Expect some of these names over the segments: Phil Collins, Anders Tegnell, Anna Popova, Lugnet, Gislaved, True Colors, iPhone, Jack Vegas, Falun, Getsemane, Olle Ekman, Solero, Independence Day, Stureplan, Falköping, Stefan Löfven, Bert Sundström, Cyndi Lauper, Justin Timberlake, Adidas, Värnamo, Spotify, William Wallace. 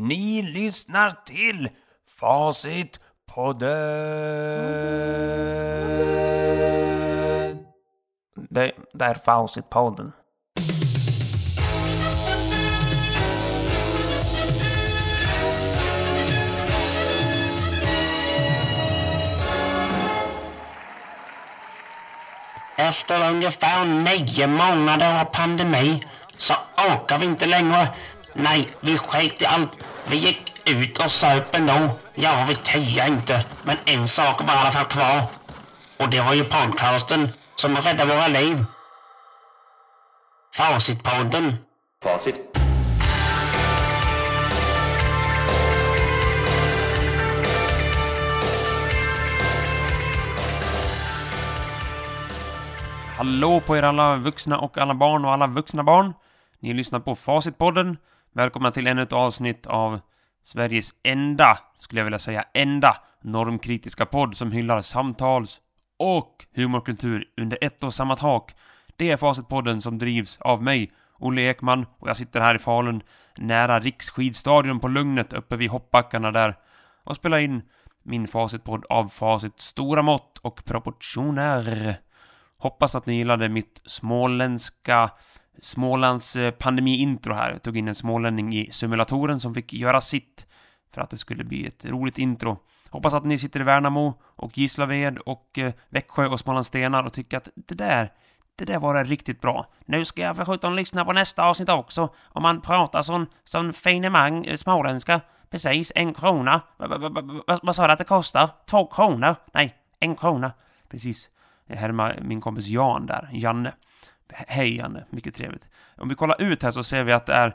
Ni lyssnar till Facit-podden. Det är Facit-podden. Efter ungefär 9 månader av pandemi så åker vi inte längre. Nej, vi sket i allt. Vi gick ut och söp ändå. Ja, vi teja inte. Men en sak var i alla fall kvar. Och det var ju podcasten som räddade våra liv. Facit-podden. Facit. Hallå på er alla vuxna och alla barn och alla vuxna barn. Ni lyssnar på Facit-podden. Välkomna till ännu ett avsnitt av Sveriges enda, skulle jag vilja säga, enda normkritiska podd som hyllar samtals- och humorkultur under ett och samma tak. Det är Facit-podden som drivs av mig, Olle Ekman, och jag sitter här i Falun nära Riksskidstadion på Lugnet uppe vid hoppbackarna där och spelar in min Facit-podd av Facit stora mått och proportioner. Hoppas att ni gillade mitt Smålands pandemi-intro här. Jag tog in en smålänning i simulatoren som fick göra sitt för att det skulle bli ett roligt intro. Hoppas att ni sitter i Värnamo och Gislaved och Växjö och Smålandstenar och tycker att det där var riktigt bra. Nu ska jag för 17 lyssna på nästa avsnitt också. Om man pratar sån finemang småländska. Precis, 1 krona. Vad sa det att det kostar? 2 kronor? Nej, 1 krona. Precis. Härma min kompis Jan där, Janne. Hej Janne, mycket trevligt. Om vi kollar ut här så ser vi att det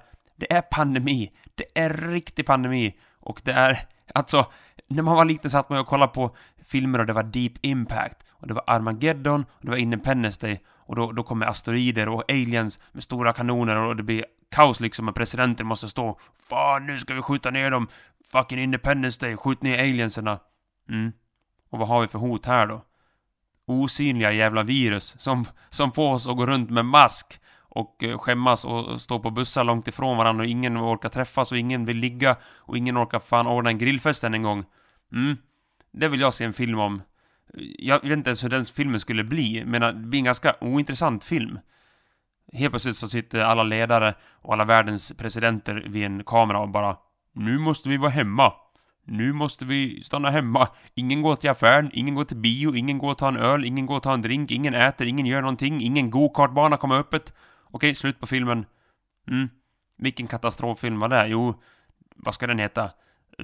är pandemi. Det är riktig pandemi. Och det är, alltså, när man var liten satt man och kollade på filmer och det var Deep Impact. Och det var Armageddon och det var Independence Day. Och då kommer asteroider och aliens med stora kanoner och det blir kaos liksom. Och presidenten måste stå, fan nu ska vi skjuta ner dem. Fucking Independence Day, skjut ner alienserna. Och vad har vi för hot här då? Osynliga jävla virus som får oss att gå runt med mask och skämmas och stå på bussar långt ifrån varandra och ingen orkar träffas och ingen vill ligga och ingen orkar fan ordna en grillfest än en gång. Det vill jag se en film om. Jag vet inte ens hur den filmen skulle bli, men det blir en ganska ointressant film. Helt plötsligt så sitter alla ledare och alla världens presidenter vid en kamera och bara, nu måste vi vara hemma. Nu måste vi stanna hemma. Ingen går till affären, ingen går till bio, ingen går att ta en öl, ingen går att ta en drink, ingen äter, ingen gör någonting, ingen go-kartbana kommer öppet. Okej, slut på filmen. Vilken katastroffilm var det? Jo, vad ska den heta?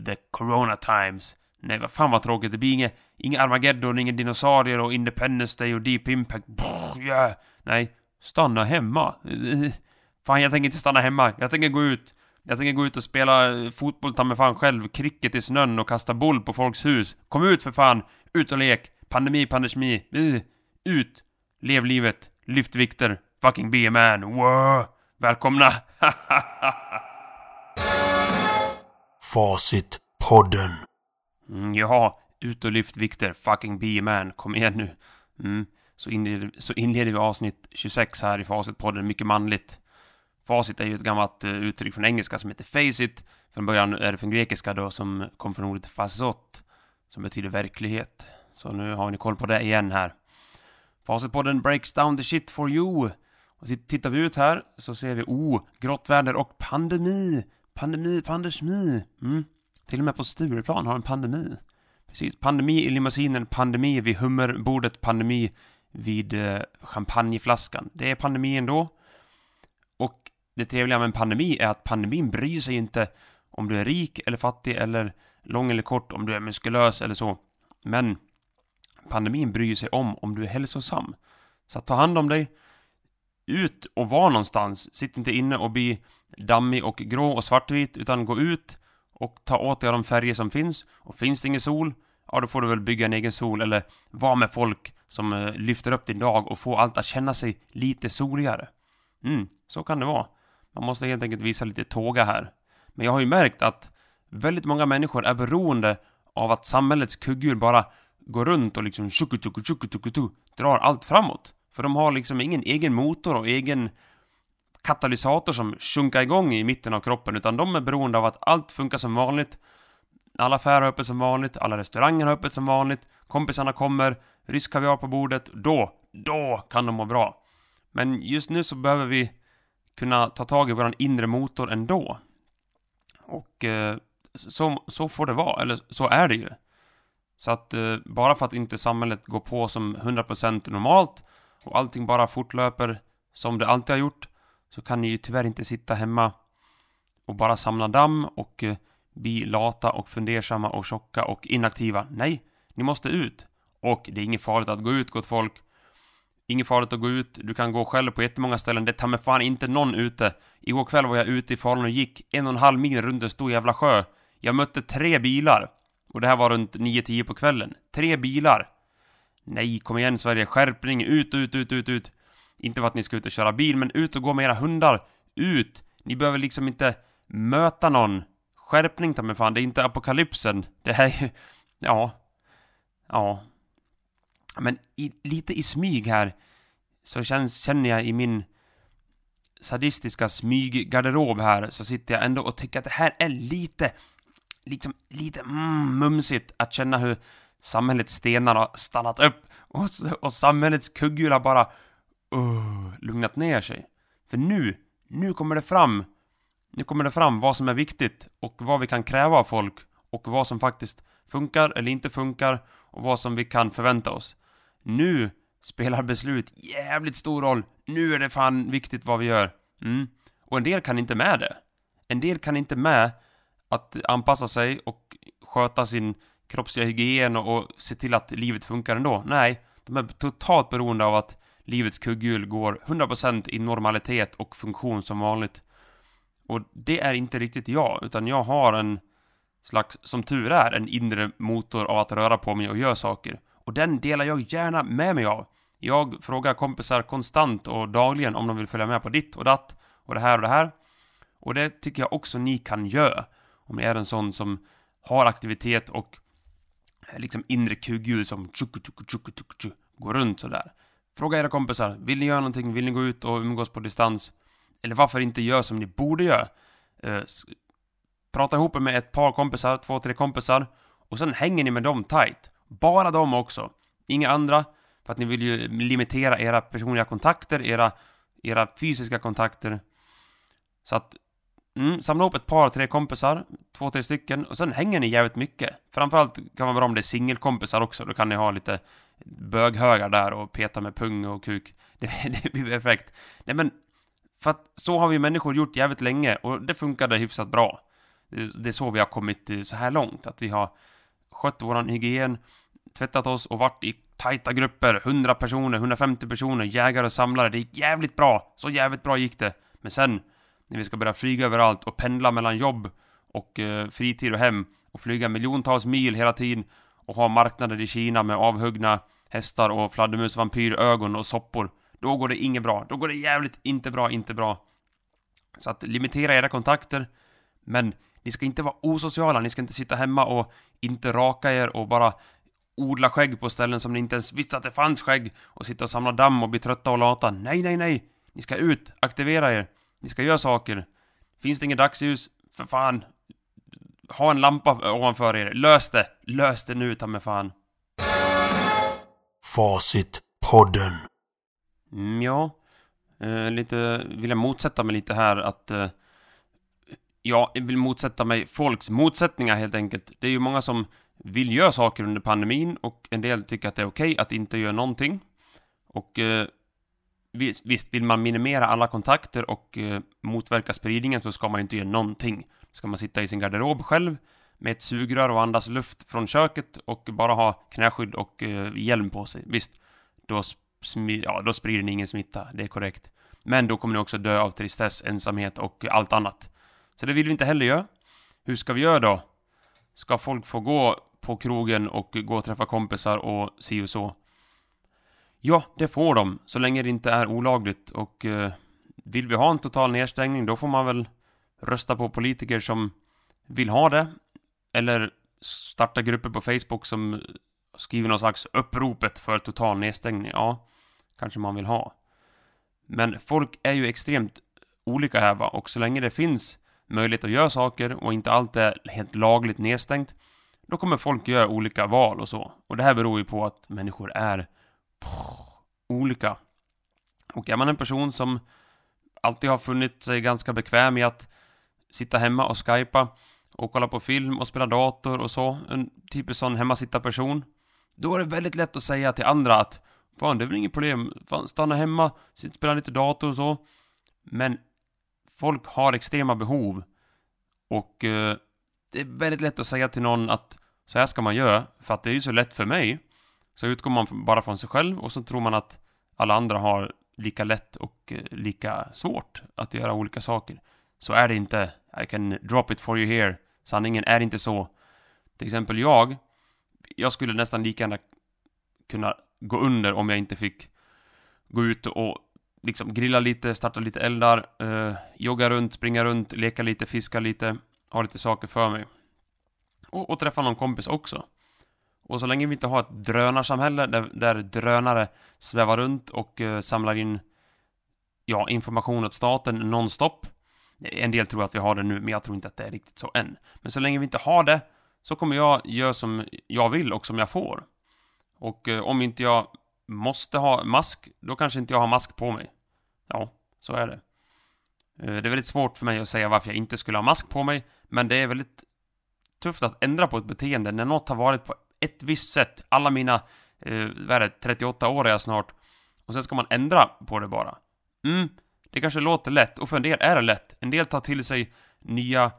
The Corona Times. Nej, vad fan vad tråkigt. Det blir inga Armageddon, inga dinosaurier och Independence Day och Deep Impact. Brr, yeah. Nej, stanna hemma. Fan, jag tänker inte stanna hemma. Jag tänker gå ut. Jag tänker gå ut och spela fotboll, ta mig fan själv, cricket i snön och kasta boll på folks hus. Kom ut för fan, ut och lek. Pandemi. Ut, lev livet, lyft vikter, fucking be a man. Wow. Välkomna. Facit-podden. Ja, ut och lyft vikter, fucking be a man. Kom igen nu. Så inleder vi avsnitt 26 här i Facit-podden, mycket manligt. Facit är ju ett gammalt uttryck från engelska som heter Facit. Från början är det från grekiska då som kom från ordet fasot som betyder verklighet. Så nu har ni koll på det igen här. Facitpodden breaks down the shit for you. Och tittar vi ut här så ser vi grått väder och pandemi. Pandemi. Till och med på Stureplan har en pandemi. Precis, pandemi i limousinen, pandemi vid hummerbordet, pandemi vid champagneflaskan. Det är pandemi ändå. Och det trevliga med en pandemi är att pandemin bryr sig inte om du är rik eller fattig eller lång eller kort, om du är muskulös eller så. Men pandemin bryr sig om du är hälsosam. Så ta hand om dig, ut och var någonstans. Sitt inte inne och bli dammig och grå och svartvit, utan gå ut och ta åt dig av de färger som finns. Och finns det ingen sol, ja då får du väl bygga en egen sol eller vara med folk som lyfter upp din dag och få allt att känna sig lite soligare. Så kan det vara. Man måste helt enkelt visa lite tåga här. Men jag har ju märkt att väldigt många människor är beroende av att samhällets kugghjul bara går runt och liksom drar allt framåt. För de har liksom ingen egen motor och egen katalysator som sjunkar igång i mitten av kroppen, utan de är beroende av att allt funkar som vanligt. Alla affärer har öppet som vanligt, alla restauranger har öppet som vanligt, kompisarna kommer, rysk kaviar på bordet, då kan de må bra. Men just nu så behöver vi kunna ta tag i vår inre motor ändå. Och så får det vara, eller så är det ju. Så att bara för att inte samhället går på som 100% normalt och allting bara fortlöper som det alltid har gjort, så kan ni ju tyvärr inte sitta hemma och bara samla damm och bli lata och fundersamma och tjocka och inaktiva. Nej, ni måste ut. Och det är inget farligt att gå ut, gott folk. Inget farligt att gå ut. Du kan gå själv på jättemånga ställen. Det tar mig fan inte någon ute. Igår kväll var jag ute i Falun och gick 1,5 mil runt en stor jävla sjö. Jag mötte 3 bilar. Och det här var runt 9-10 på kvällen. 3 bilar. Nej, kom igen Sverige. Skärpning. Ut. Inte för att ni ska ut och köra bil, men ut och gå med era hundar. Ut. Ni behöver liksom inte möta någon. Skärpning, men fan, det är inte apokalypsen. Det här är ju... Ja. Men lite i smyg här så känner jag i min sadistiska smyggarderob här, så sitter jag ändå och tycker att det här är lite mumsigt att känna hur samhällets stenar har stannat upp och samhällets kugghjula bara lugnat ner sig. För nu kommer det fram. Nu kommer det fram vad som är viktigt och vad vi kan kräva av folk och vad som faktiskt funkar eller inte funkar och vad som vi kan förvänta oss. Nu spelar beslut jävligt stor roll. Nu är det fan viktigt vad vi gör. Och en del kan inte med det. En del kan inte med att anpassa sig och sköta sin kroppsliga hygien och se till att livet funkar ändå. Nej, de är totalt beroende av att livets kugghjul går 100% i normalitet och funktion som vanligt. Och det är inte riktigt jag, utan jag har en slags, som tur är, en inre motor av att röra på mig och göra saker. Och den delar jag gärna med mig av. Jag frågar kompisar konstant och dagligen om de vill följa med på ditt och datt och det här och det här. Och det tycker jag också ni kan göra. Om ni är en sån som har aktivitet och liksom inre kugghjul som går runt sådär. Fråga era kompisar, vill ni göra någonting? Vill ni gå ut och umgås på distans? Eller varför inte göra som ni borde göra? Prata ihop med ett par kompisar, 2-3 kompisar. Och sen hänger ni med dem tight. Bara dem också. Inga andra. För att ni vill ju limitera era personliga kontakter. Era fysiska kontakter. Så att samla ihop ett par, 3 kompisar. 2-3 stycken. Och sen hänger ni jävligt mycket. Framförallt kan man vara om det är singelkompisar också. Då kan ni ha lite böghögar där och peta med pung och kuk. Det blir perfekt. Nej, men för att så har vi människor gjort jävligt länge och det funkade hyfsat bra. Det är så vi har kommit så här långt. Att vi har skött våran hygien, tvättat oss och varit i tajta grupper. 100 personer, 150 personer, jägare och samlare. Det gick jävligt bra. Så jävligt bra gick det. Men sen när vi ska börja flyga överallt och pendla mellan jobb och fritid och hem. Och flyga miljontals mil hela tiden. Och ha marknader i Kina med avhuggna hästar och fladdermus, vampyrögon och soppor. Då går det inget bra. Då går det jävligt inte bra. Så att limitera era kontakter. Men ni ska inte vara osociala. Ni ska inte sitta hemma och inte raka er och bara odla skägg på ställen som ni inte ens visste att det fanns skägg. Och sitta och samla damm och bli trötta och lata. Nej. Ni ska ut. Aktivera er. Ni ska göra saker. Finns det inget dagsljus? För fan. Ha en lampa ovanför er. Lös det nu, ta mig fan. Facit-podden. Vill jag motsätta mig lite här att jag vill motsätta mig folks motsättningar helt enkelt. Det är ju många som vill göra saker under pandemin och en del tycker att det är okej att inte göra någonting. Och visst, vill man minimera alla kontakter och motverka spridningen så ska man ju inte göra någonting. Ska man sitta i sin garderob själv med ett sugrör och andas luft från köket och bara ha knäskydd och hjälm på sig. Visst, då sprider ni ingen smitta, det är korrekt. Men då kommer ni också dö av tristess, ensamhet och allt annat. Så det vill vi inte heller göra. Hur ska vi göra då? Ska folk få gå på krogen och gå och träffa kompisar och si och så? Ja, det får de, så länge det inte är olagligt. Och vill vi ha en total nedstängning, då får man väl rösta på politiker som vill ha det. Eller starta grupper på Facebook som skriver någon slags uppropet för total nedstängning. Ja, kanske man vill ha. Men folk är ju extremt olika här va. Och så länge det finns möjlighet att göra saker och inte allt är helt lagligt nedstängt, då kommer folk göra olika val och så. Och det här beror ju på att människor är olika. Och är man en person som alltid har funnit sig ganska bekväm i att sitta hemma och skypa och kolla på film och spela dator och så, en typisk sån hemmasittarperson, då är det väldigt lätt att säga till andra att fan, det är väl inget problem, fan, stanna hemma, spela lite dator och så. Men folk har extrema behov och det är väldigt lätt att säga till någon att så här ska man göra, för att det är ju så lätt för mig. Så utgår man bara från sig själv och så tror man att alla andra har lika lätt och lika svårt att göra olika saker. Så är det inte. I can drop it for you here. Sanningen är inte så. Till exempel jag skulle nästan lika gärna kunna gå under om jag inte fick gå ut och liksom grilla lite, starta lite eldar, jogga runt, springa runt, leka lite, fiska lite, ha lite saker för mig. Och träffa någon kompis också. Och så länge vi inte har ett drönarsamhälle där drönare svävar runt och samlar in information åt staten nonstop. En del tror att vi har det nu, men jag tror inte att det är riktigt så än. Men så länge vi inte har det så kommer jag göra som jag vill och som jag får. Och om inte jag måste ha mask, då kanske inte jag har mask på mig. Ja, så är det. Det är väldigt svårt för mig att säga varför jag inte skulle ha mask på mig. Men det är väldigt tufft att ändra på ett beteende när något har varit på ett visst sätt. Alla mina 38 år är jag snart. Och sen ska man ändra på det bara. Det kanske låter lätt, och för en del är det lätt. En del tar till sig nya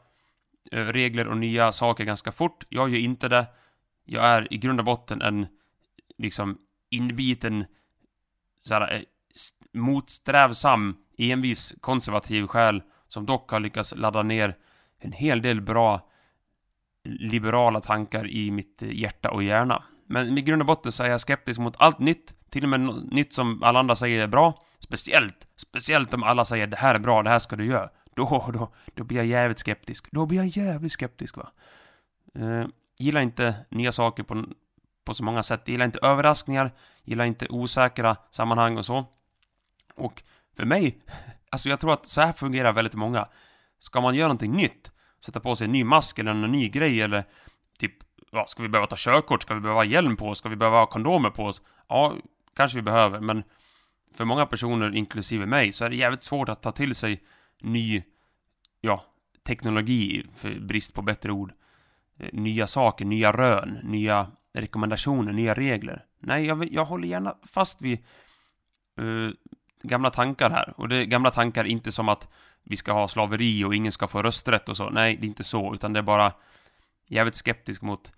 regler och nya saker ganska fort. Jag gör inte det. Jag är i grund och botten en liksom inbiten, såhär, motsträvsam, envis, konservativ själ som dock har lyckats ladda ner en hel del bra liberala tankar i mitt hjärta och hjärna. Men i grund och botten så är jag skeptisk mot allt nytt, till och med nytt som alla andra säger är bra. Speciellt om alla säger det här är bra, det här ska du göra. Då blir jag jävligt skeptisk. Va? Gillar inte nya saker på så många sätt. Gillar inte överraskningar. Gillar inte osäkra sammanhang och så. Och för mig, alltså jag tror att så här fungerar väldigt många. Ska man göra någonting nytt, sätta på sig en ny mask eller en ny grej eller typ, ska vi behöva ta körkort? Ska vi behöva hjälm på oss? Ska vi behöva ha kondomer på oss? Ja, kanske vi behöver, men för många personer, inklusive mig, så är det jävligt svårt att ta till sig ny teknologi, för brist på bättre ord. Nya saker, nya rön, nya rekommendationer, nya regler. Nej, jag håller gärna fast vid gamla tankar här. Och det gamla tankar inte som att vi ska ha slaveri och ingen ska få rösträtt och så. Nej, det är inte så, utan det är bara jävligt skeptisk mot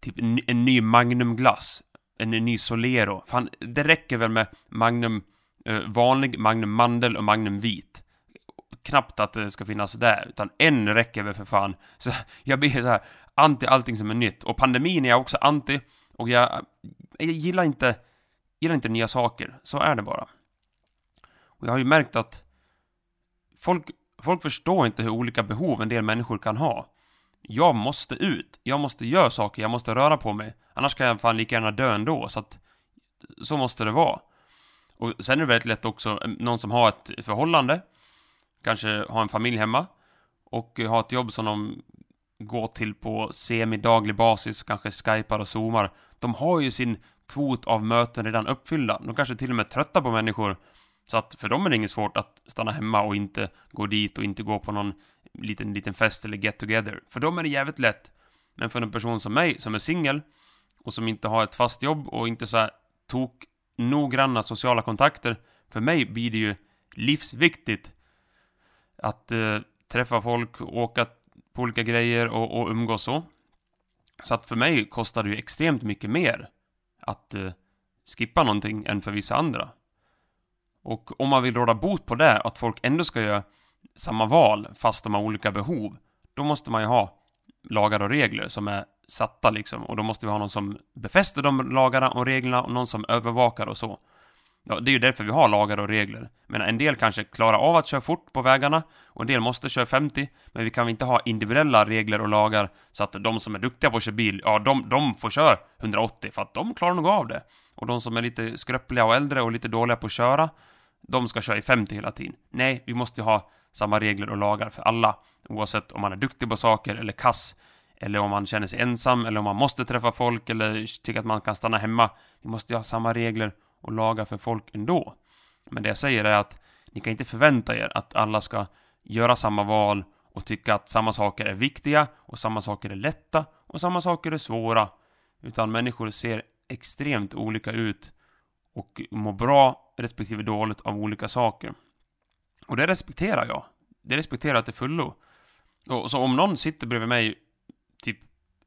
typ en ny magnumglass. En ny Solero. Fan, det räcker väl med Magnum vanlig, Magnum mandel och Magnum vit. Knappt att det ska finnas där, utan en räcker väl för fan. Så jag blir så här anti allting som är nytt. Och pandemin är jag också anti. Och jag gillar inte nya saker. Så är det bara. Och jag har ju märkt att folk förstår inte hur olika behov en del människor kan ha. Jag måste ut. Jag måste göra saker. Jag måste röra på mig. Annars kan jag fan lika gärna dö ändå. Så måste det vara. Och sen är det väldigt lätt också. Någon som har ett förhållande. Kanske har en familj hemma. Och har ett jobb som de går till på semidaglig basis. Kanske skypar och zoomar. De har ju sin kvot av möten redan uppfyllda. De kanske till och med tröttar på människor. Så att för dem är det inget svårt att stanna hemma och inte gå dit och inte gå på någon liten fest eller get together. För dem är det jävligt lätt. Men för en person som mig, som är singel och som inte har ett fast jobb och inte så här tok noggranna sociala kontakter, för mig blir det ju livsviktigt att träffa folk, åka på olika grejer och umgås så. Så att för mig kostar det ju extremt mycket mer att skippa någonting än för vissa andra. Och om man vill råda bot på det, att folk ändå ska göra samma val fast de har olika behov, då måste man ju ha lagar och regler som är satta liksom. Och då måste vi ha någon som befäster de lagarna och reglerna och någon som övervakar och så. Ja, det är ju därför vi har lagar och regler. Men en del kanske klarar av att köra fort på vägarna och en del måste köra 50. Men vi kan väl inte ha individuella regler och lagar så att de som är duktiga på att köra bil, de får köra 180 för att de klarar nog av det. Och de som är lite skröpliga och äldre och lite dåliga på att köra, de ska köra i 50 hela tiden. Nej, vi måste ha samma regler och lagar för alla. Oavsett om man är duktig på saker eller kass. Eller om man känner sig ensam. Eller om man måste träffa folk. Eller tycker att man kan stanna hemma. Vi måste ha samma regler och lagar för folk ändå. Men det jag säger är att ni kan inte förvänta er att alla ska göra samma val. Och tycka att samma saker är viktiga. Och samma saker är lätta. Och samma saker är svåra. Utan människor ser extremt olika ut. Och mår bra respektive dåligt av olika saker. Och det respekterar jag. Det respekterar jag till fullo. Och så om någon sitter bredvid mig typ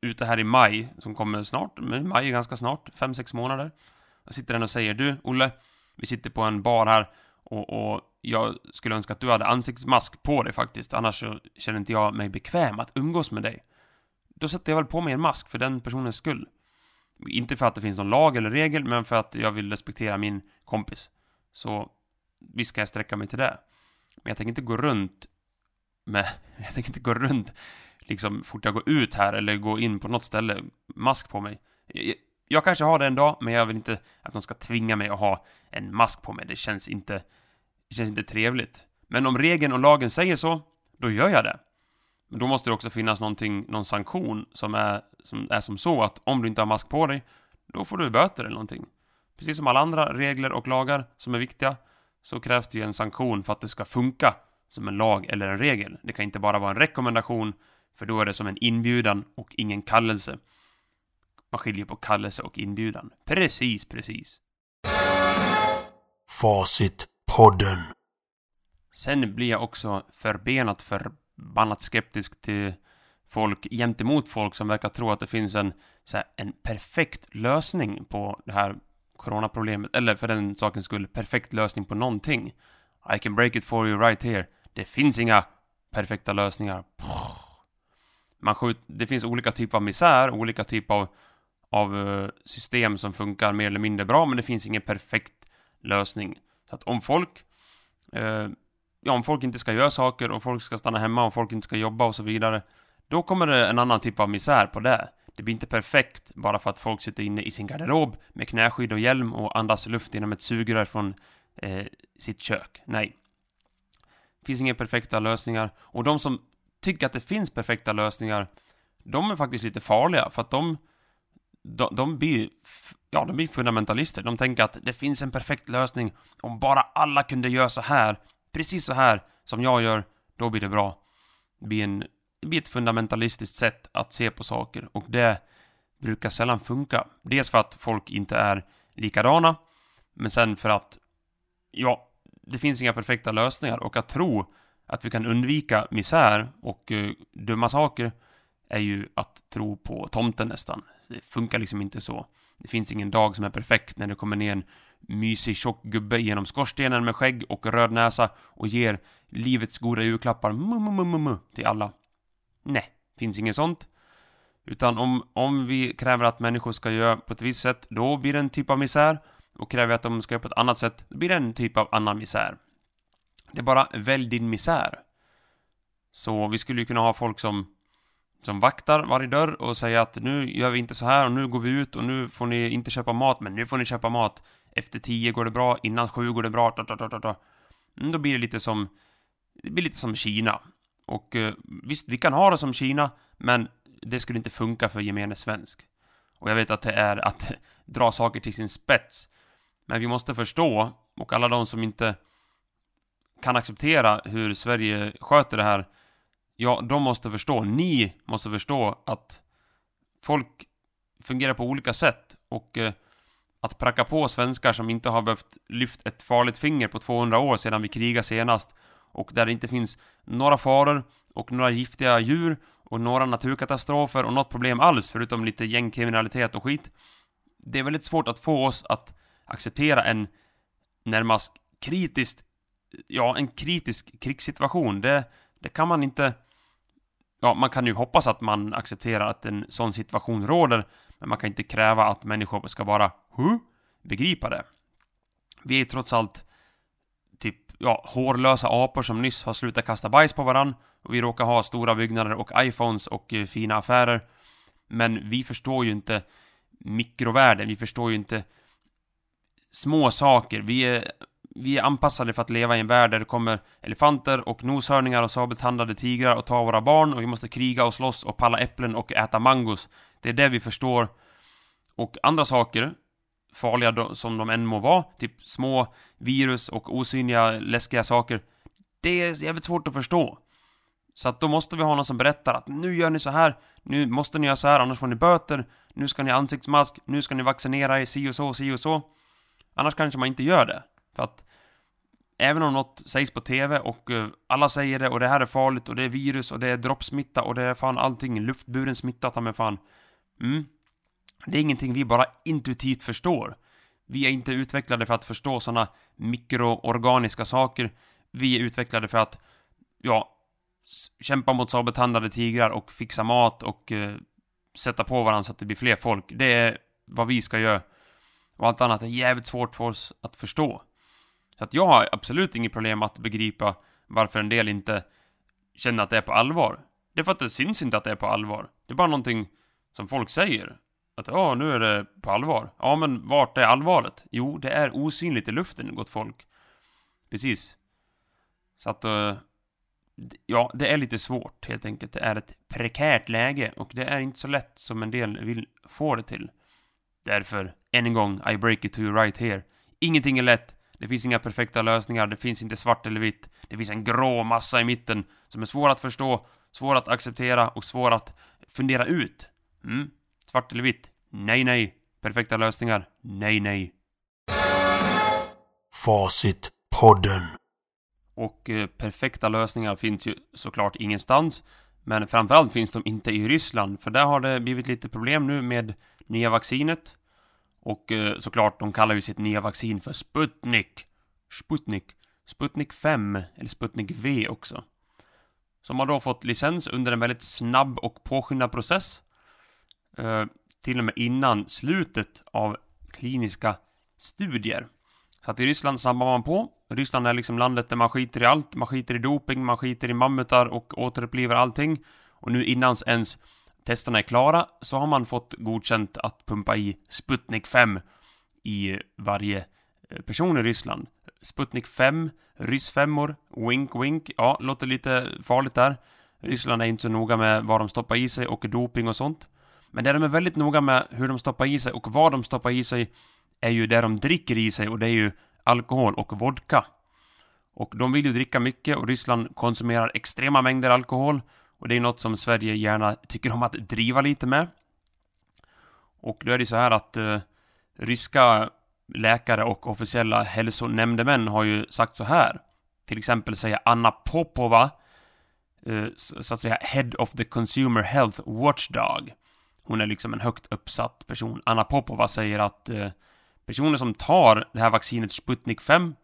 ute här i maj, som kommer snart, men maj är ganska snart, 5-6 månader. Jag sitter den och säger, du Olle, vi sitter på en bar här och jag skulle önska att du hade ansiktsmask på dig faktiskt, annars så känner inte jag mig bekväm att umgås med dig. Då sätter jag väl på mig en mask för den personens skull. Inte för att det finns någon lag eller regel, men för att jag vill respektera min kompis. Så visst ska jag sträcka mig till det. Men jag tänker inte gå runt liksom fort jag går ut här eller gå in på något ställe, mask på mig. Jag kanske har det en dag, men jag vill inte att de ska tvinga mig att ha en mask på mig. Det känns inte trevligt. Men om regeln och lagen säger så, då gör jag det. Men då måste det också finnas någon sanktion som är som så att om du inte har mask på dig, då får du böter eller någonting. Precis som alla andra regler och lagar som är viktiga, så krävs det ju en sanktion för att det ska funka som en lag eller en regel. Det kan inte bara vara en rekommendation, för då är det som en inbjudan och ingen kallelse. Man skiljer på kallelse och inbjudan. Precis. Facit-podden. Sen blir jag också förbannat skeptisk till folk, jämt emot folk som verkar tro att det finns en perfekt lösning på det här coronaproblemet, eller för den sakens skull perfekt lösning på någonting. I can break it for you right here. Det finns inga perfekta lösningar. Det finns olika typer av misär, olika typer av system som funkar mer eller mindre bra, men det finns ingen perfekt lösning. Så att om folk inte ska göra saker, om folk ska stanna hemma, om folk inte ska jobba och så vidare, då kommer det en annan typ av misär på det. Det blir inte perfekt bara för att folk sitter inne i sin garderob med knäskydd och hjälm och andas luft genom ett sugrör från sitt kök. Nej. Det finns inga perfekta lösningar. Och de som tycker att det finns perfekta lösningar, de är faktiskt lite farliga, för att de blir fundamentalister. De tänker att det finns en perfekt lösning. Om bara alla kunde göra så här, precis så här som jag gör, då blir det bra. Det blir ett fundamentalistiskt sätt att se på saker, och det brukar sällan funka. Dels för att folk inte är likadana, men sen för att det finns inga perfekta lösningar, och att tro att vi kan undvika misär och dumma saker är ju att tro på tomten nästan. Det funkar liksom inte så. Det finns ingen dag som är perfekt när det kommer ner en mysig tjock gubbe genom skorstenen med skägg och röd näsa och ger livets goda julklappar till alla. Nej, finns inget sånt. Utan om vi kräver att människor ska göra på ett visst sätt, då blir det en typ av misär. Och kräver att de ska göra på ett annat sätt, då blir det en typ av annan misär. Det är bara välj din misär. Så vi skulle ju kunna ha folk som vaktar varje dörr och säga att nu gör vi inte så här, och nu går vi ut, och nu får ni inte köpa mat, men nu får ni köpa mat. Efter 10 går det bra, innan 7 går det bra. Då blir det lite som Kina. Och visst, vi kan ha det som Kina, men det skulle inte funka för gemene svensk. Och jag vet att det är att dra saker till sin spets. Men vi måste förstå, och alla de som inte kan acceptera hur Sverige sköter det här, de måste förstå. Ni måste förstå att folk fungerar på olika sätt. Och att pracka på svenskar som inte har behövt lyft ett farligt finger på 200 år sedan vi krigade senast, och där det inte finns några faror och några giftiga djur och några naturkatastrofer och något problem alls förutom lite gängkriminalitet och skit. Det är väldigt svårt att få oss att acceptera en närmast kritisk krigssituation. Det kan man inte. Man kan ju hoppas att man accepterar att en sån situation råder, men man kan inte kräva att människor ska bara begripa det. Vi är trots allt hårlösa apor som nyss har slutat kasta bajs på varann, och vi råkar ha stora byggnader och iPhones och fina affärer, men vi förstår ju inte mikrovärlden, vi förstår ju inte små saker. Vi är vi är anpassade för att leva i en värld där det kommer elefanter och noshörningar och sabeltandade tigrar och ta våra barn, och vi måste kriga och slåss och palla äpplen och äta mangos. Det är det vi förstår. Och andra saker, farliga som de än må vara, typ små virus och osynliga läskiga saker, det är jävligt svårt att förstå. Så att då måste vi ha någon som berättar att nu gör ni så här, nu måste ni göra så här, annars får ni böter, nu ska ni ansiktsmask, nu ska ni vaccinera er, si och så, si och så. Annars kanske man inte gör det. För att även om något sägs på tv och alla säger det och det här är farligt och det är virus och det är droppsmitta och det är fan allting, luftburen smitta, ta mig fan. Det är ingenting vi bara intuitivt förstår. Vi är inte utvecklade för att förstå sådana mikroorganiska saker. Vi är utvecklade för att, ja, kämpa mot sabeltandade tigrar och fixa mat och sätta på varandra så att det blir fler folk. Det är vad vi ska göra. Och allt annat är jävligt svårt för oss att förstå. Så att jag har absolut inget problem att begripa varför en del inte känner att det är på allvar. Det är för att det syns inte att det är på allvar. Det är bara någonting som folk säger. Att ja, nu är det på allvar. Ja, men vart är allvaret? Jo, det är osynligt i luften, gott folk. Precis. Så att, ja, det är lite svårt helt enkelt. Det är ett prekärt läge och det är inte så lätt som en del vill få det till. Därför, än en gång, I break it to you right here. Ingenting är lätt. Det finns inga perfekta lösningar. Det finns inte svart eller vitt. Det finns en grå massa i mitten som är svår att förstå, svår att acceptera och svår att fundera ut. Svart eller vitt? Nej, nej. Perfekta lösningar? Nej, nej. Facit-podden. Och perfekta lösningar finns ju såklart ingenstans. Men framförallt finns de inte i Ryssland. För där har det blivit lite problem nu med nya vaccinet. Och såklart, de kallar ju sitt nya vaccin för Sputnik 5 eller Sputnik V också. Som har då fått licens under en väldigt snabb och påskyndad process. Till och med innan slutet av kliniska studier. Så att i Ryssland snabbar man på. Ryssland är liksom landet där man skiter i allt. Man skiter i doping, man skiter i mammutar och återupplivar allting. Och nu innan ens testerna är klara så har man fått godkänt att pumpa i Sputnik 5 i varje person i Ryssland. Sputnik 5, ryssfemmor, wink wink. Ja, låter lite farligt där. Ryssland är inte så noga med vad de stoppar i sig och doping och sånt. Men det de är väldigt noga med hur de stoppar i sig och vad de stoppar i sig är ju det de dricker i sig, och det är ju alkohol och vodka. Och de vill ju dricka mycket och Ryssland konsumerar extrema mängder alkohol, och det är något som Sverige gärna tycker om att driva lite med. Och då är det så här att ryska läkare och officiella hälsonämndemän har ju sagt så här. Till exempel säger Anna Popova, så att säga Head of the Consumer Health Watchdog. Hon är liksom en högt uppsatt person. Anna Popova säger att personer som tar det här vaccinet Sputnik 5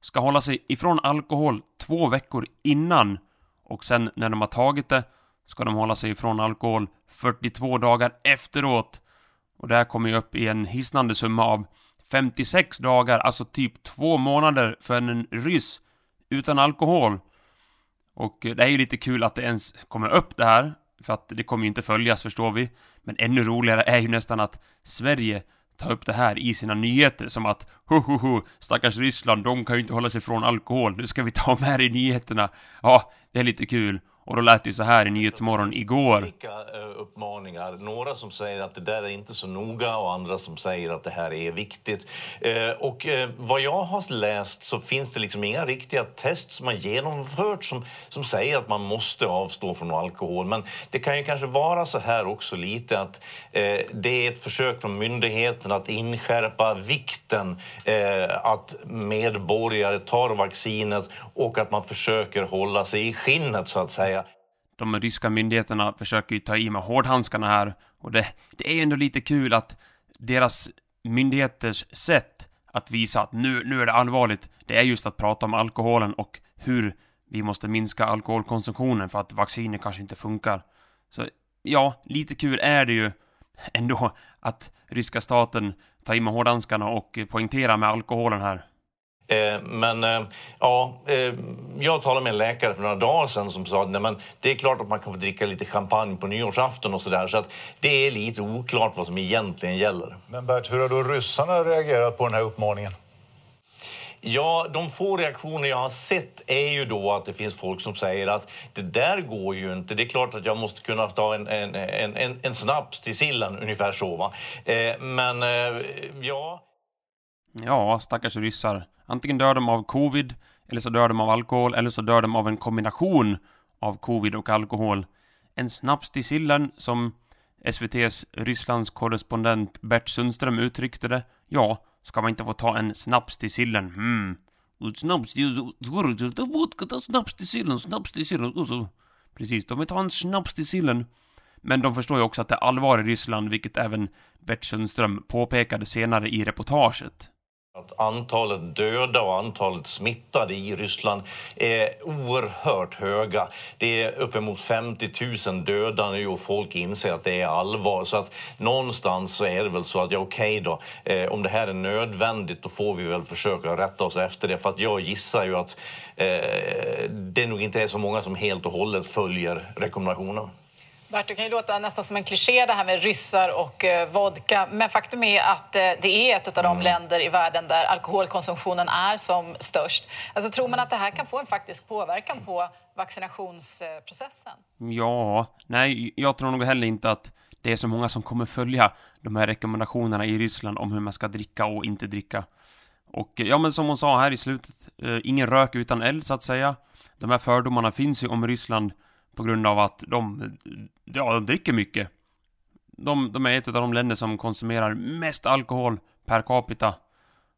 ska hålla sig ifrån alkohol 2 veckor innan, och sen när de har tagit det ska de hålla sig ifrån alkohol 42 dagar efteråt. Och det här kommer ju upp i en hisnande summa av 56 dagar, alltså typ 2 månader för en ryss utan alkohol. Och det är ju lite kul att det ens kommer upp det här, för att det kommer ju inte följas, förstår vi. Men ännu roligare är ju nästan att Sverige tar upp det här i sina nyheter, som att stackars Ryssland, de kan ju inte hålla sig från alkohol, nu ska vi ta med i nyheterna. Ja, det är lite kul. Och då lät det ju så här i Nyhetsmorgon igår. Olika uppmaningar. Några som säger att det där är inte så noga och andra som säger att det här är viktigt. Och vad jag har läst så finns det liksom inga riktiga test som har genomförts som säger att man måste avstå från alkohol. Men det kan ju kanske vara så här också lite att det är ett försök från myndigheten att inskärpa vikten att medborgare tar vaccinet och att man försöker hålla sig i skinnet, så att säga. De ryska myndigheterna försöker ju ta i med hårdhandskarna här, och det är ju ändå lite kul att deras myndigheters sätt att visa att nu är det allvarligt, det är just att prata om alkoholen och hur vi måste minska alkoholkonsumtionen för att vacciner kanske inte funkar. Så ja, lite kul är det ju ändå att ryska staten tar i med hårdhandskarna och poängterar med alkoholen här. Men ja, jag talade med en läkare för några dagar sedan som sa att det är klart att man kan få dricka lite champagne på nyårsafton och sådär. Så att det är lite oklart vad som egentligen gäller. Men Bert, hur har då ryssarna reagerat på den här uppmaningen? Ja, de få reaktioner jag har sett är ju då att det finns folk som säger att det där går ju inte. Det är klart att jag måste kunna ta en snaps till sillen, ungefär så va. Ja. Ja, stackars ryssar. Antingen dör de av covid, eller så dör de av alkohol, eller så dör de av en kombination av covid och alkohol. En snaps till sillen, som SVT:s Rysslands korrespondent Bert Sundström uttryckte det. Ja, ska man inte få ta en snaps till sillen? Snaps till sillen. Precis, de vill ta en snaps till sillen. Men de förstår ju också att det är allvar i Ryssland, vilket även Bert Sundström påpekade senare i reportaget. Att antalet döda och antalet smittade i Ryssland är oerhört höga. Det är uppemot 50 000 döda nu och folk inser att det är allvar. Så att någonstans så är det väl så att okej då, om det här är nödvändigt då får vi väl försöka rätta oss efter det. För att jag gissar ju att det nog inte är så många som helt och hållet följer rekommendationerna. Bert, det kan ju låta nästan som en kliché det här med ryssar och vodka. Men faktum är att det är ett av de länder i världen där alkoholkonsumtionen är som störst. Alltså tror man att det här kan få en faktisk påverkan på vaccinationsprocessen? Ja, nej, jag tror nog heller inte att det är så många som kommer följa de här rekommendationerna i Ryssland om hur man ska dricka och inte dricka. Och ja, men som hon sa här i slutet, ingen rök utan eld så att säga. De här fördomarna finns ju om Ryssland på grund av att de dricker mycket. De är ett av de länder som konsumerar mest alkohol per capita.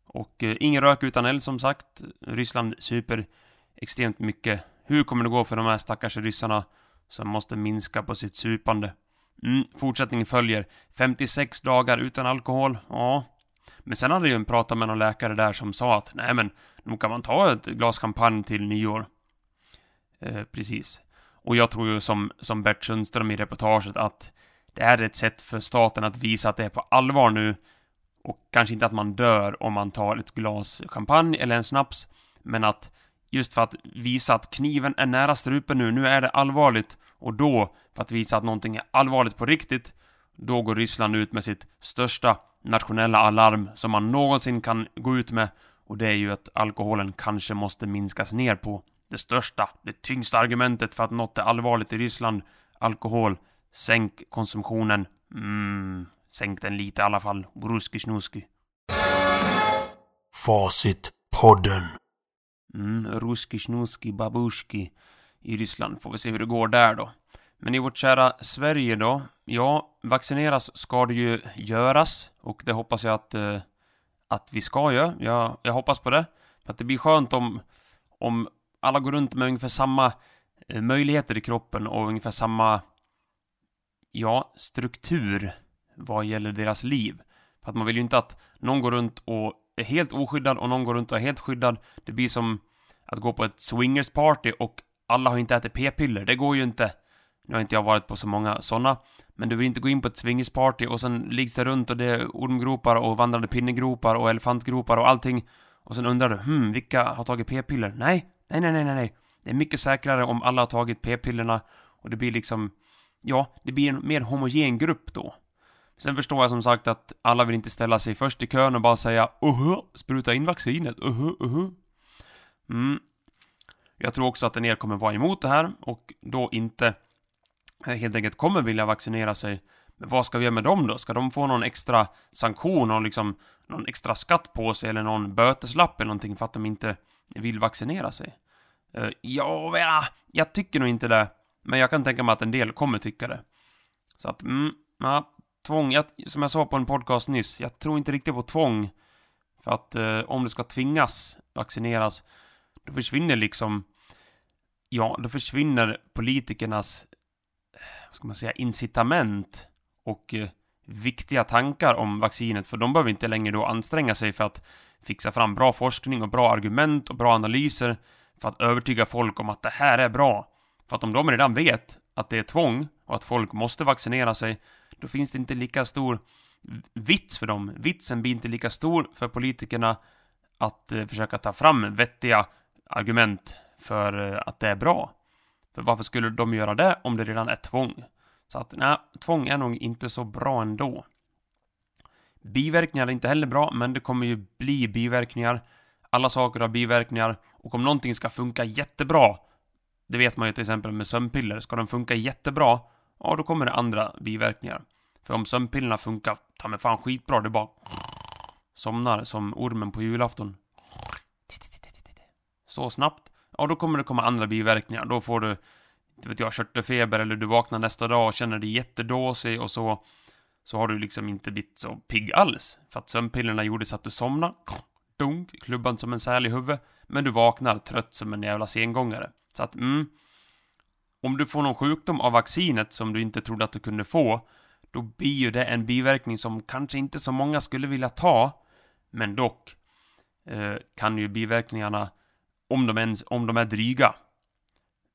Och ingen rök utan eld som sagt. Ryssland super extremt mycket. Hur kommer det gå för de här stackars ryssarna som måste minska på sitt supande? Fortsättningen följer. 56 dagar utan alkohol. Ja. Men sen hade jag ju pratat med någon läkare där som sa att nej men, nu kan man ta ett glas champagne till nyår. Precis. Och jag tror ju som Bert Sundström i reportaget att det är ett sätt för staten att visa att det är på allvar nu. Och kanske inte att man dör om man tar ett glas champagne eller en snaps. Men att just för att visa att kniven är nära strupen nu är det allvarligt. Och då, för att visa att någonting är allvarligt på riktigt, då går Ryssland ut med sitt största nationella alarm som man någonsin kan gå ut med. Och det är ju att alkoholen kanske måste minskas ner på. Det största, det tyngsta argumentet för att något är allvarligt i Ryssland. Alkohol, sänk konsumtionen. Sänk den lite i alla fall. Ruski-snuski. Facit-podden. Ruski-snuski, babuski. I Ryssland får vi se hur det går där då. Men i vårt kära Sverige då. Ja, vaccineras ska det ju göras. Och det hoppas jag att vi ska göra. Jag hoppas på det. För att det blir skönt om alla går runt med ungefär samma möjligheter i kroppen och ungefär samma struktur vad gäller deras liv. För att man vill ju inte att någon går runt och är helt oskyddad och någon går runt och är helt skyddad. Det blir som att gå på ett swingersparty och alla har inte ätit p-piller. Det går ju inte. Nu har inte jag varit på så många sådana. Men du vill inte gå in på ett swingersparty och sen liggs det runt och det är ormgropar och vandrande pinnegropar och elefantgropar och allting. Och sen undrar du, vilka har tagit p-piller? Nej. Det är mycket säkrare om alla har tagit p-pillerna och det blir liksom, det blir en mer homogen grupp då. Sen förstår jag som sagt att alla vill inte ställa sig först i kön och bara säga spruta in vaccinet, Jag tror också att en del kommer vara emot det här och då inte helt enkelt kommer vilja vaccinera sig. Men vad ska vi göra med dem då? Ska de få någon extra sanktion och liksom någon extra skatt på sig eller någon böteslapp eller någonting för att de inte vill vaccinera sig? Jag tycker nog inte det. Men jag kan tänka mig att en del kommer tycka det. Så att, tvång. Som jag sa på en podcast nyss, jag tror inte riktigt på tvång. För att om det ska tvingas vaccineras, då försvinner då försvinner politikernas, vad ska man säga, incitament och viktiga tankar om vaccinet. För de behöver inte längre då anstränga sig för att fixa fram bra forskning och bra argument och bra analyser för att övertyga folk om att det här är bra. För att om de redan vet att det är tvång och att folk måste vaccinera sig, då finns det inte lika stor vits för dem. Vitsen blir inte lika stor för politikerna att försöka ta fram vettiga argument för att det är bra. För varför skulle de göra det om det redan är tvång? Så att tvång är nog inte så bra ändå. Biverkningar är inte heller bra, men det kommer ju bli biverkningar. Alla saker har biverkningar, och om någonting ska funka jättebra, det vet man ju till exempel med sömnpiller, ska de funka jättebra, ja då kommer det andra biverkningar. För om sömnpillerna funkar, ta mig fan skitbra, det bara somnar som ormen på julafton. Så snabbt, ja då kommer det komma andra biverkningar. Då får du vet jag, körtelfeber, eller du vaknar nästa dag och känner dig jättedåsig och så har du liksom inte blivit så pigg alls. För att sömnpillerna gjorde så att du somnar, dunk, klubban som en särlig huvud, men du vaknar trött som en jävla sengångare. Så att, om du får någon sjukdom av vaccinet som du inte trodde att du kunde få, då blir ju det en biverkning som kanske inte så många skulle vilja ta, men dock kan ju biverkningarna, om de är dryga,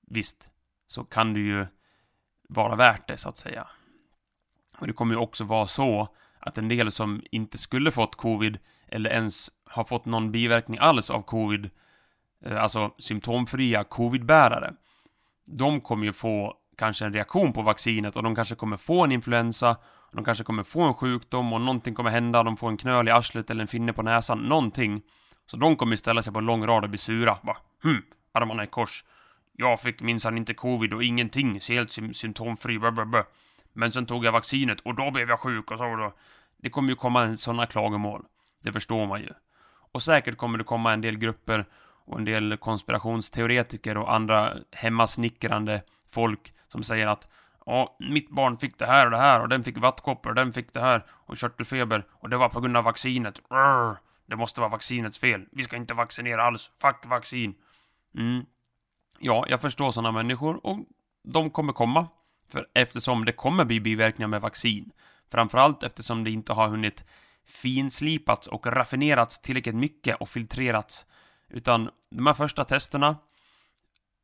visst, så kan det ju vara värt det så att säga. Och det kommer ju också vara så att en del som inte skulle fått covid eller ens har fått någon biverkning alls av covid, alltså symptomfria covidbärare, de kommer ju få kanske en reaktion på vaccinet, och de kanske kommer få en influensa, och de kanske kommer få en sjukdom, och någonting kommer hända, de får en knöl i arslet eller en finne på näsan, någonting. Så de kommer ju ställa sig på en lång rad och bli sura. Va? Armarna i kors. Jag fick minsann inte covid och ingenting, så helt symptomfri. Men sen tog jag vaccinet och då blev jag sjuk. Och så, och då. Det kommer ju komma sådana klagomål. Det förstår man ju. Och säkert kommer det komma en del grupper och en del konspirationsteoretiker och andra hemmasnickrande folk som säger att ja, mitt barn fick det här och den fick vattkoppor och den fick det här och körtelfeber och det var på grund av vaccinet. Det måste vara vaccinets fel. Vi ska inte vaccinera alls. Fuck vaccin. Ja, jag förstår sådana människor, och de kommer komma. För eftersom det kommer bli biverkningar med vaccin. Framförallt eftersom det inte har hunnit finslipats och raffinerats tillräckligt mycket och filtrerats. Utan de här första testerna,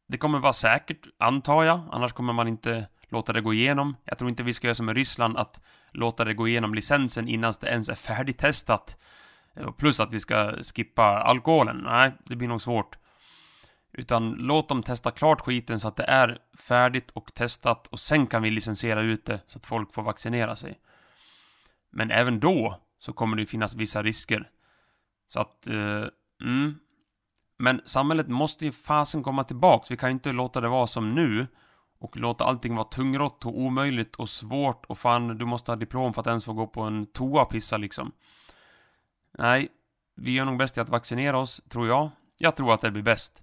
det kommer vara säkert, antar jag. Annars kommer man inte låta det gå igenom. Jag tror inte vi ska göra som i Ryssland, att låta det gå igenom licensen innan det ens är färdigtestat. Plus att vi ska skippa alkoholen. Nej, det blir nog svårt. Utan låt dem testa klart skiten så att det är färdigt och testat. Och sen kan vi licensiera ut det så att folk får vaccinera sig. Men även då så kommer det finnas vissa risker. Så att, Men samhället måste ju fasen komma tillbaka. Vi kan ju inte låta det vara som nu. Och låta allting vara tungrått och omöjligt och svårt. Och fan, du måste ha diplom för att ens få gå på en toa och pissa liksom. Nej, vi gör nog bäst i att vaccinera oss, tror jag. Jag tror att det blir bäst.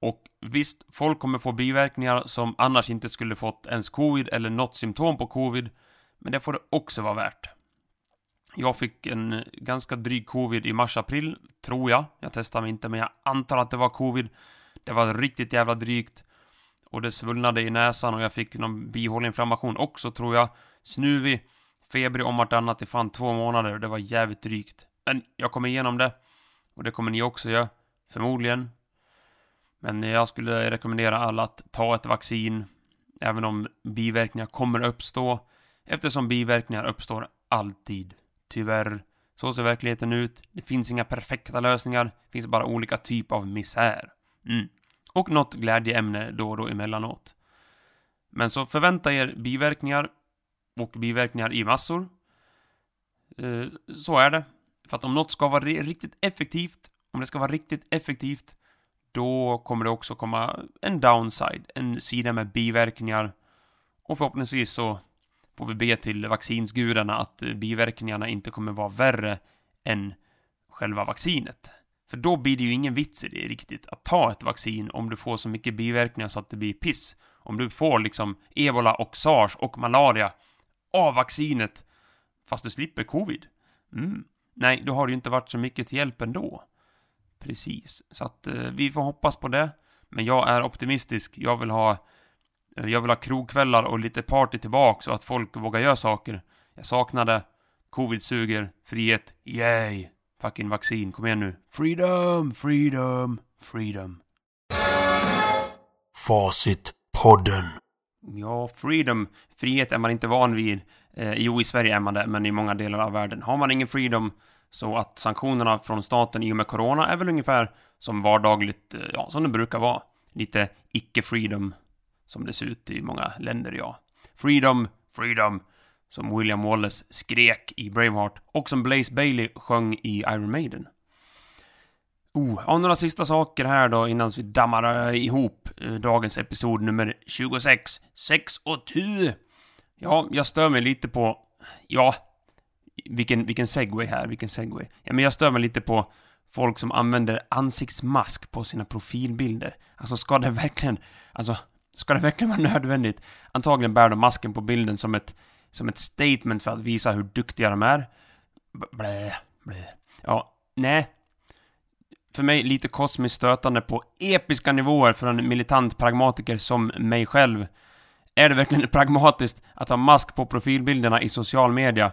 Och visst, folk kommer få biverkningar som annars inte skulle fått ens covid eller något symptom på covid. Men det får det också vara värt. Jag fick en ganska dryg covid i mars-april, tror jag. Jag testade mig inte, men jag antar att det var covid. Det var riktigt jävla drygt. Och det svullnade i näsan och jag fick någon bihåleinflammation också, tror jag. Snuvig, feber om vartannat i fan 2 månader, och det var jävligt drygt. Men jag kommer igenom det, och det kommer ni också göra, förmodligen. Men jag skulle rekommendera alla att ta ett vaccin, även om biverkningar kommer uppstå. Eftersom biverkningar uppstår alltid, tyvärr. Så ser verkligheten ut. Det finns inga perfekta lösningar, det finns bara olika typer av misär. Och något glädjeämne då och då emellanåt. Men så förvänta er biverkningar, och biverkningar i massor. Så är det. För att om något ska vara riktigt effektivt, då kommer det också komma en downside, en sida med biverkningar. Och förhoppningsvis så får vi be till vaccinsgudarna att biverkningarna inte kommer vara värre än själva vaccinet. För då blir det ju ingen vits i det riktigt att ta ett vaccin om du får så mycket biverkningar så att det blir piss. Om du får liksom ebola och sars och malaria av vaccinet fast du slipper covid. Nej, då har det ju inte varit så mycket till hjälp ändå. Precis, så att vi får hoppas på det. Men jag är optimistisk. Jag vill ha krogkvällar och lite party tillbaka så att folk vågar göra saker. Jag saknade covid-suger, frihet, yay, fucking vaccin, kom igen nu. Freedom, freedom, freedom. Facit-podden. Ja, freedom. Frihet är man inte van vid. Jo, i Sverige är man det, men i många delar av världen har man ingen freedom. Så att sanktionerna från staten i och med corona är väl ungefär som vardagligt, ja, som det brukar vara. Lite icke-freedom som det ser ut i många länder, ja. Freedom, freedom, som William Wallace skrek i Braveheart och som Blaze Bailey sjöng i Iron Maiden. Ja, några sista saker här då innan vi dammar ihop dagens episod nummer 26. 6:10. Ja, jag stör mig lite på... Ja, vilken segway här, vilken segway. Ja, men jag stör mig lite på folk som använder ansiktsmask på sina profilbilder. Alltså, ska det verkligen vara nödvändigt? Antagligen bär de masken på bilden som ett statement för att visa hur duktiga de är. Blä, blä. Ja, nej. För mig lite kosmiskt stötande på episka nivåer för en militant pragmatiker som mig själv. Är det verkligen pragmatiskt att ha mask på profilbilderna i social media?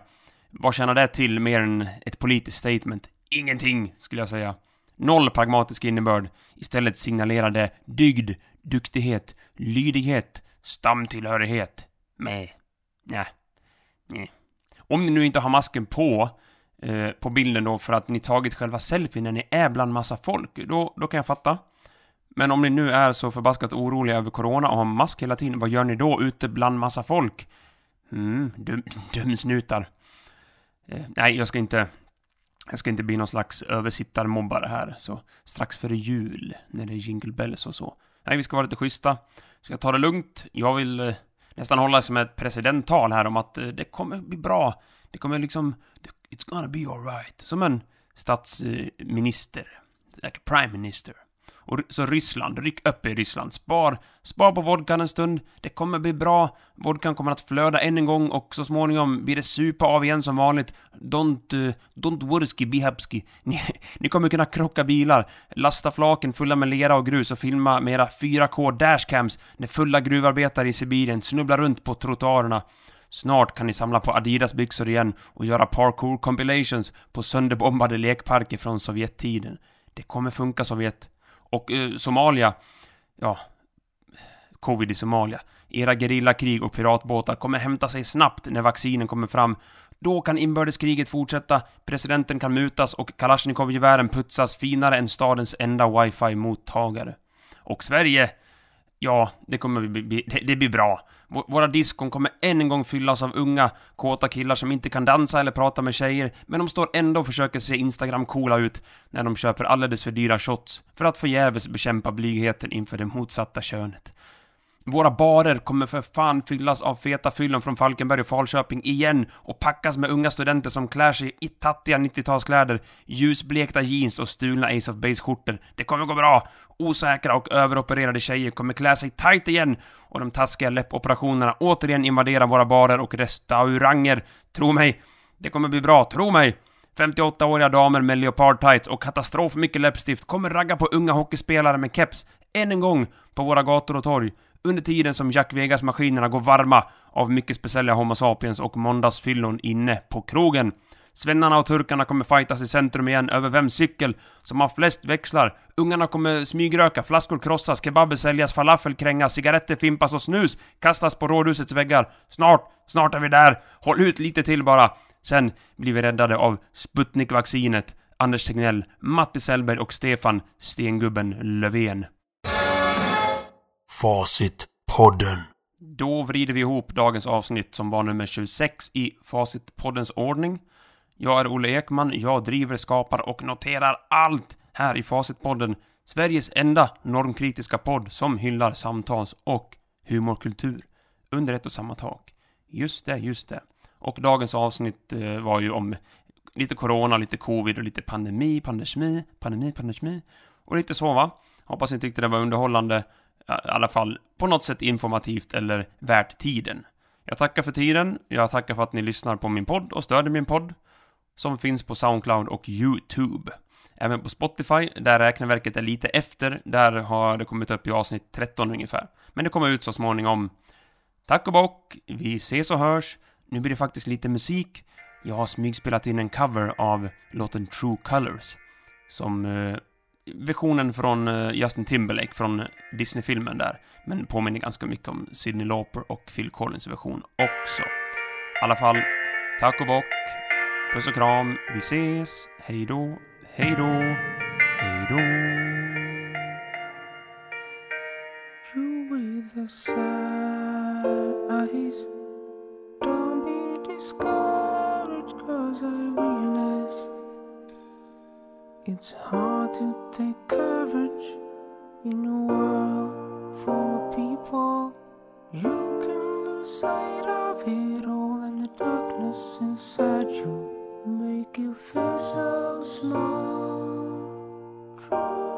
Vad tjänar det till mer än ett politiskt statement? Ingenting, skulle jag säga. 0 pragmatisk innebörd. Istället signalerade dygd, duktighet, lydighet, stamtillhörighet. Nej. Om ni nu inte har masken på bilden då för att ni tagit själva selfie när ni är bland massa folk, då kan jag fatta. Men om ni nu är så förbaskat oroliga över corona och har mask hela tiden, vad gör ni då ute bland massa folk? Dumsnutar. Nej, jag ska inte bli någon slags översittarmobbare här, så strax före jul när det är jingle bells och så. Nej, vi ska vara lite schyssta. Ska ta det lugnt. Jag vill nästan hålla som ett presidenttal här om att det kommer bli bra. Det kommer liksom, it's gonna be alright. Som en statsminister, like a prime minister. Och så Ryssland, ryck upp i Ryssland. Spar på vodkan en stund. Det kommer bli bra. Vodkan kommer att flöda än en gång och så småningom blir det supa av igen som vanligt. Don't worry, bihabski. Ni kommer kunna krocka bilar, lasta flaken fulla med lera och grus och filma med era 4K dashcams när fulla gruvarbetare i Sibirien snubblar runt på trottoarerna. Snart kan ni samla på Adidas byxor igen och göra parkour compilations på sönderbombade lekparker från Sovjettiden. Det kommer funka, Sovjet. Och Somalia, ja, covid i Somalia. Era gerillakrig och piratbåtar kommer hämta sig snabbt när vaccinen kommer fram. Då kan inbördeskriget fortsätta, presidenten kan mutas och Kalashnikov-gevären putsas finare än stadens enda wifi-mottagare. Och Sverige, ja, det blir bra. Våra diskon kommer än en gång fyllas av unga, kåta killar som inte kan dansa eller prata med tjejer, men de står ändå och försöker se Instagram-coola ut när de köper alldeles för dyra shots för att förgäves bekämpa blygheten inför det motsatta könet. Våra barer kommer för fan fyllas av feta fyllon från Falkenberg och Falköping igen och packas med unga studenter som klär sig i tattiga 90-talskläder, ljusblekta jeans och stulna Ace of Base-skjortor. Det kommer gå bra. Osäkra och överopererade tjejer kommer klä sig tight igen och de taskiga läppoperationerna återigen invaderar våra barer och restauranger. Tro mig, det kommer bli bra. Tro mig. 58-åriga damer med leopard tights och katastrof mycket läppstift kommer ragga på unga hockeyspelare med keps än en gång på våra gator och torg. Under tiden som Jack Vegas maskinerna går varma av mycket speciella homo sapiens och måndagsfyllon inne på krogen. Svennarna och turkarna kommer fightas i centrum igen över vem cykel som har flest växlar. Ungarna kommer smygröka, flaskor krossas, kebaber säljas, falafel krängas, cigaretter fimpas och snus kastas på rådhusets väggar. Snart är vi där. Håll ut lite till bara. Sen blir vi räddade av Sputnik-vaccinet, Anders Tegnell, Mattis Selberg och Stefan Stengubben Löfven. Facit-podden. Då vrider vi ihop dagens avsnitt som var nummer 26 i Facit-poddens ordning. Jag är Olle Ekman, jag driver, skapar och noterar allt här i Facit-podden. Sveriges enda normkritiska podd som hyllar samtals- och humorkultur under ett och samma tak. Just det. Och dagens avsnitt var ju om lite corona, lite covid och lite pandemi och lite så, va? Hoppas ni tyckte det var underhållande. I alla fall på något sätt informativt eller värt tiden. Jag tackar för tiden. Jag tackar för att ni lyssnar på min podd och stöder min podd som finns på SoundCloud och YouTube. Även på Spotify, där räkneverket är lite efter. Där har det kommit upp i avsnitt 13 ungefär. Men det kommer ut så småningom. Tack och bock. Vi ses och hörs. Nu blir det faktiskt lite musik. Jag har smygspelat in en cover av låten True Colors som... versionen från Justin Timberlake från Disney-filmen där, men påminner ganska mycket om Cyndi Lauper och Phil Collins version också. I alla fall, tack och bock, puss och kram, vi ses, hej då. Through the sighs, don't be discouraged 'cause I realize It's hard to take courage in a world full of people. You can lose sight of it all, and the darkness inside you make you feel so small.